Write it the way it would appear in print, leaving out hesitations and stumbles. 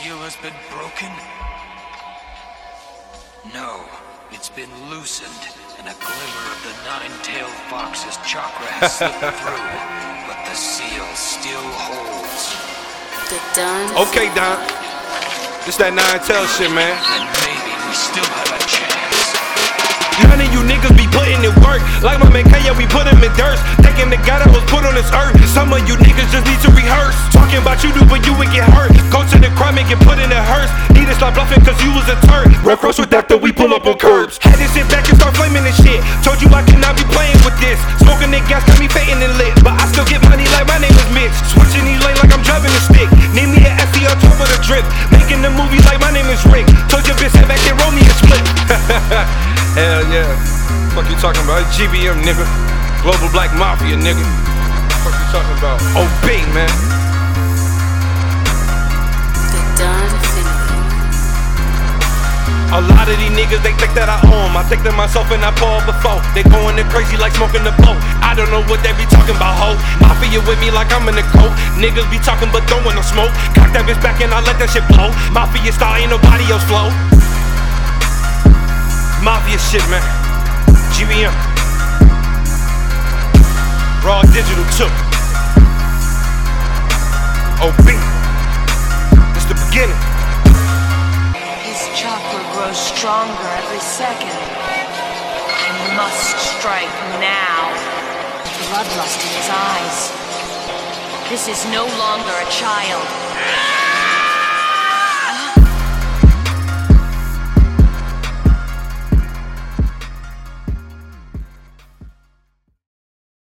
seal has been broken? No, it's been loosened, and a glimmer of the nine-tailed fox's chakra has slipped through, but the seal still holds. The Don. Okay, Don. It's that nine-tailed shit, man. And maybe we still have a chance. None of you niggas be putting in work. Like my man Kaya, we put him in dirt. Thanking the God I was put on this earth. Some of you niggas just need to rehearse. Talking about you do, but you would get hurt. Go to the crime and get put in a hearse. Need to stop bluffing cause you was a turd. Red Cross with that, we pull up on curbs. Had to sit back and start flaming this shit. Told you I cannot be playing with this. Smoking that gas got me fading and lit. But I still get money like my name is Mitch. Switching these lanes like I'm driving a stick. Name me an FE on top of the drip. Making the movie like my name is Rick. Told your bitch head back and roll me a split. Hell yeah. Fuck you talking about? GBM, nigga. Global Black Mafia, nigga. Fuck you talking about? OB, man. The Don. A lot of these niggas, they think that I own them. I think that myself and I fall before. They going in crazy like smoking the boat. I don't know what they be talking about, ho. Mafia with me like I'm in a coat. Niggas be talking but throwing no smoke. Cock that bitch back and I let that shit blow. Mafia style, ain't nobody else flow. Mafia shit, man. GBM. Raw digital too. OB. It's the beginning. His chakra grows stronger every second. I must strike now. Bloodlust in his eyes. This is no longer a child.